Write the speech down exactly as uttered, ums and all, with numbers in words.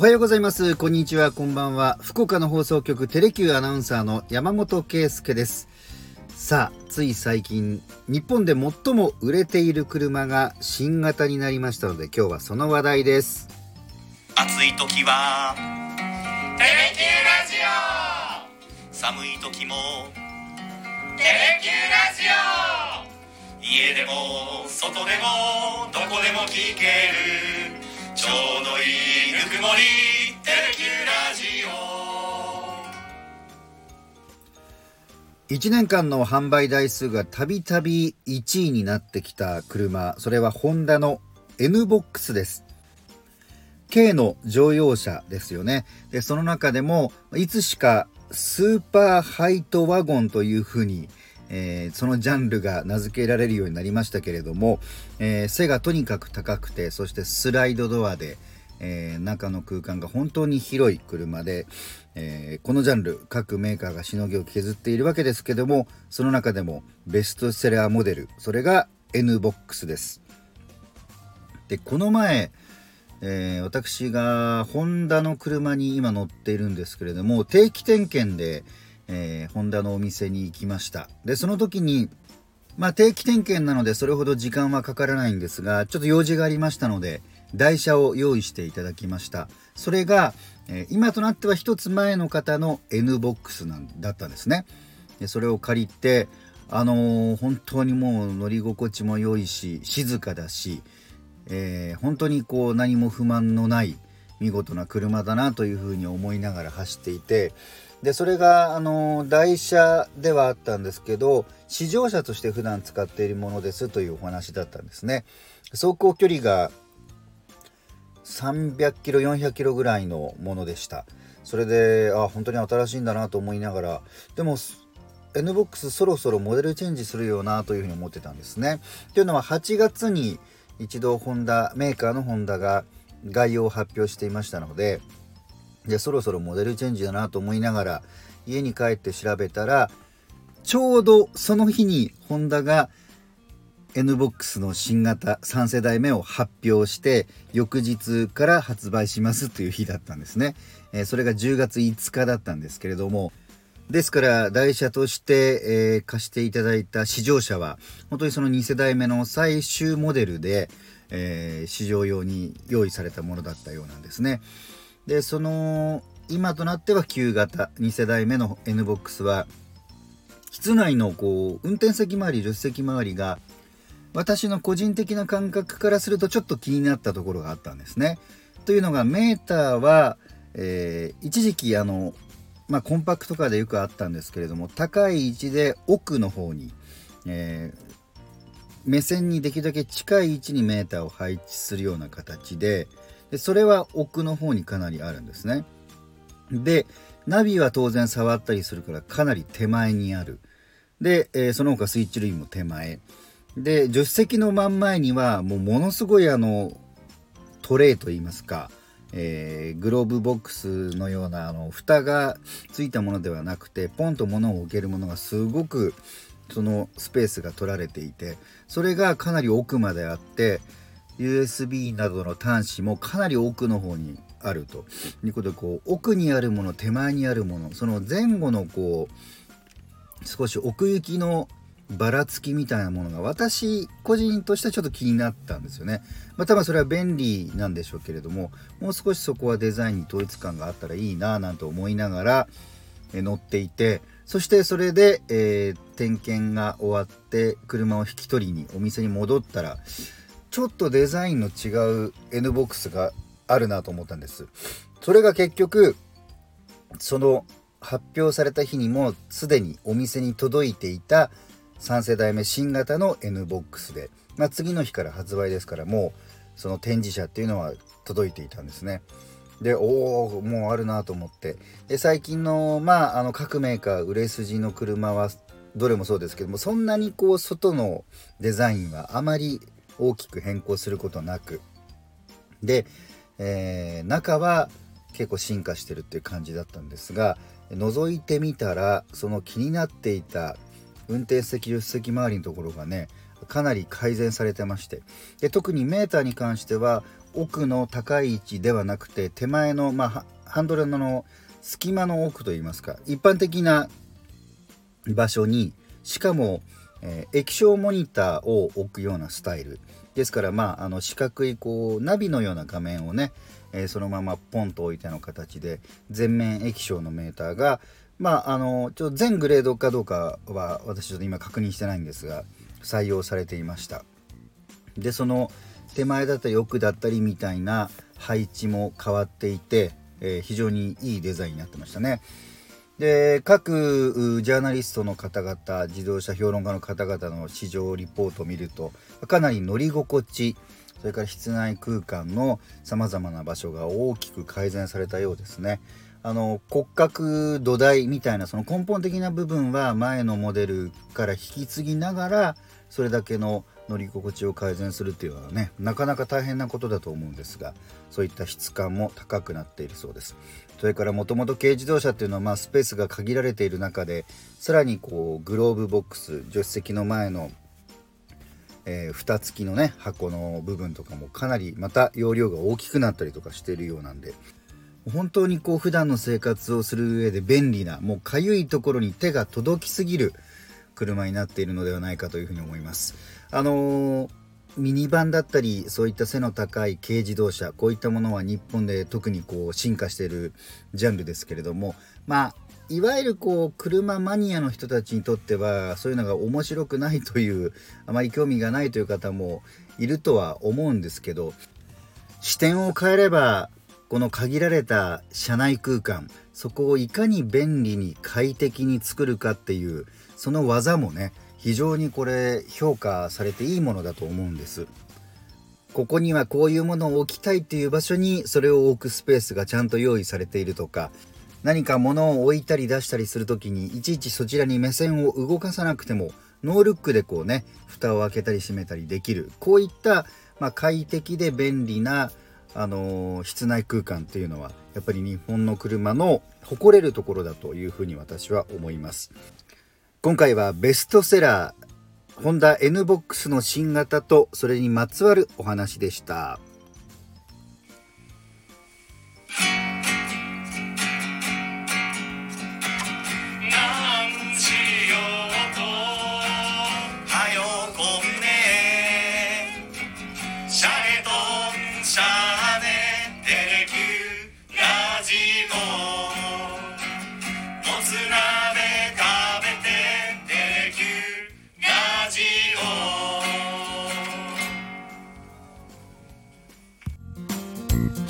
おはようございます。こんにちは、こんばんは。福岡の放送局テレキューアナウンサーの山本圭介です。さあ、つい最近日本で最も売れている車が新型になりましたので、今日はその話題です。暑い時はテレキューラジオ、寒い時もテレキューラジオ、家でも外でもどこでも聴けるちょうどいいぬくもりテレキューラジオ。いちねんかんの販売台数がたびたびいちいになってきた車、それはホンダの エヌボックス です。軽の乗用車ですよね。でその中でもいつしかスーパーハイトワゴンというふうにえー、そのジャンルが名付けられるようになりましたけれども、えー、背がとにかく高くて、そしてスライドドアで、えー、中の空間が本当に広い車で、えー、このジャンル各メーカーがしのぎを削っているわけですけども、その中でもベストセラーモデル、それが エヌボックス です。でこの前、えー、私がホンダの車に今乗っているんですけれども、定期点検でえー、ホンダのお店に行きました。でその時に、まあ、定期点検なのでそれほど時間はかからないんですが、ちょっと用事がありましたので台車を用意していただきました。それが、えー、今となっては一つ前の方の エヌボックス なんだったんですね。でそれを借りて、あのー、本当にもう乗り心地も良いし静かだし、えー、本当にこう何も不満のない見事な車だなというふうに思いながら走っていて、でそれがあの台車ではあったんですけど、試乗車として普段使っているものですというお話だったんですね。走行距離がさんびゃくキロよんひゃくキロぐらいのものでした。それであ本当に新しいんだなと思いながら、でも エヌボックス そろそろモデルチェンジするよなというふうに思ってたんですね。というのははちがつに一度ホンダメーカーのホンダが概要を発表していましたので、でそろそろモデルチェンジだなと思いながら家に帰って調べたら、ちょうどその日にホンダが エヌボックス の新型さんせだいめを発表して、翌日から発売しますという日だったんですね。えー、それがじゅうがついつかだったんですけれども、ですから台車として、えー、貸していただいた試乗車は本当にそのにせだいめの最終モデルで、えー、試乗用に用意されたものだったようなんですね。でその今となっては旧型にせだいめの エヌボックス は室内のこう運転席周り助手席周りが私の個人的な感覚からするとちょっと気になったところがあったんですね。というのがメーターは、えー、一時期あの、まあ、コンパクトカーでよくあったんですけれども、高い位置で奥の方に、えー、目線にできるだけ近い位置にメーターを配置するような形で、でそれは奥の方にかなりあるんですね。でナビは当然触ったりするからかなり手前にある。で、えー、その他スイッチ類も手前で、助手席の真ん前にはもうものすごいあのトレイといいますか、えー、グローブボックスのようなあの蓋がついたものではなくて、ポンと物を置けるものがすごくそのスペースが取られていて、それがかなり奥まであって、ユーエスビー などの端子もかなり奥の方にあるということで、こう奥にあるもの手前にあるもの、その前後のこう少し奥行きのばらつきみたいなものが私個人としてはちょっと気になったんですよね。まあ、多分それは便利なんでしょうけれども、もう少しそこはデザインに統一感があったらいいなぁなんて思いながら乗っていて、そしてそれで、えー、点検が終わって車を引き取りにお店に戻ったら、ちょっとデザインの違う エヌボックス があるなと思ったんです。それが結局その発表された日にもすでにお店に届いていたさんせだいめ新型の エヌボックス で、まあ、次の日から発売ですから、もうその展示車っていうのは届いていたんですね。でおおもうあるなと思って、で最近のまああの各メーカー売れ筋の車はどれもそうですけども、そんなにこう外のデザインはあまり大きく変更することなくで、えー、中は結構進化してるっていう感じだったんですが、覗いてみたらその気になっていた運転席助手席周りのところがね、かなり改善されてまして、で特にメーターに関しては奥の高い位置ではなくて手前の、まあ、ハンドルの隙間の奥といいますか、一般的な場所に、しかも、えー、液晶モニターを置くようなスタイルですから、まあ、あの四角いこうナビのような画面をね、えー、そのままポンと置いての形で、全面液晶のメーターが、まあ、あのちょっと全グレードかどうかは私ちょっと今確認してないんですが、採用されていました。でその手前だったり奥だったりみたいな配置も変わっていて、えー、非常にいいデザインになってましたね。で各ジャーナリストの方々、自動車評論家の方々の試乗リポートを見ると、かなり乗り心地、それから室内空間のさまざまな場所が大きく改善されたようですね。あの骨格、土台みたいなその根本的な部分は前のモデルから引き継ぎながら、それだけの乗り心地を改善するっていうのはね、なかなか大変なことだと思うんですが、そういった質感も高くなっているそうです。それからもともと軽自動車っていうのは、まあ、スペースが限られている中で、さらにこうグローブボックス、助手席の前の、えー、蓋付きのね箱の部分とかもかなりまた容量が大きくなったりとかしているようなんで、本当にこう普段の生活をする上で便利な、もうかゆいところに手が届きすぎる車になっているのではないかというふうに思います。あのー、ミニバンだったりそういった背の高い軽自動車、こういったものは日本で特にこう進化しているジャンルですけれども、まあいわゆるこう車マニアの人たちにとってはそういうのが面白くないという、あまり興味がないという方もいるとは思うんですけど、視点を変えればこの限られた車内空間、そこをいかに便利に快適に作るかっていう、その技もね、非常にこれ評価されていいものだと思うんです。ここにはこういうものを置きたいっていう場所にそれを置くスペースがちゃんと用意されているとか、何か物を置いたり出したりする時にいちいちそちらに目線を動かさなくても、ノールックでこうね蓋を開けたり閉めたりできる、こういった、まあ、快適で便利なあの室内空間っていうのは、やっぱり日本の車の誇れるところだというふうに私は思います。今回はベストセラーホンダ エヌボックス の新型とそれにまつわるお話でした。Thank you.